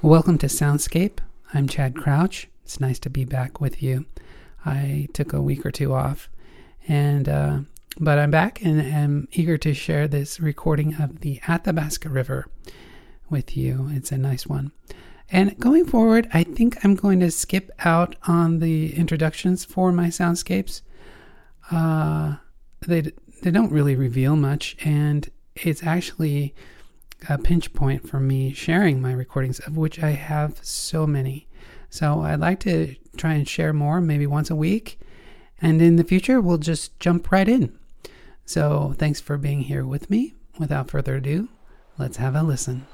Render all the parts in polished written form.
Welcome to Soundscape. I'm Chad Crouch. It's nice to be back with you. I took a week or two off, and but I'm back and am eager to share this recording of the Athabasca River with you. It's a nice one. And going forward, I think I'm going to skip out on the introductions for my soundscapes. They don't really reveal much, and it's actually a pinch point for me sharing my recordings, of which I have so many. So I'd like to try and share more, maybe once a week. And in the future, we'll just jump right in. So thanks for being here with me. Without further ado, let's have a listen.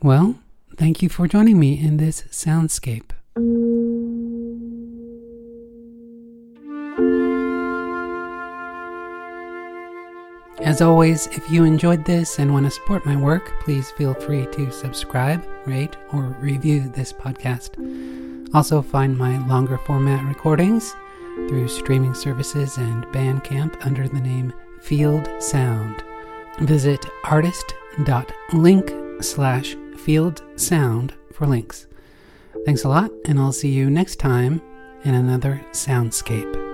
Well, thank you for joining me in this soundscape. As always, if you enjoyed this and want to support my work, please feel free to subscribe, rate, or review this podcast. Also find my longer format recordings through streaming services and Bandcamp under the name Field Sound. Visit artist.link/Field Sound for links. Thanks a lot, and I'll see you next time in another soundscape.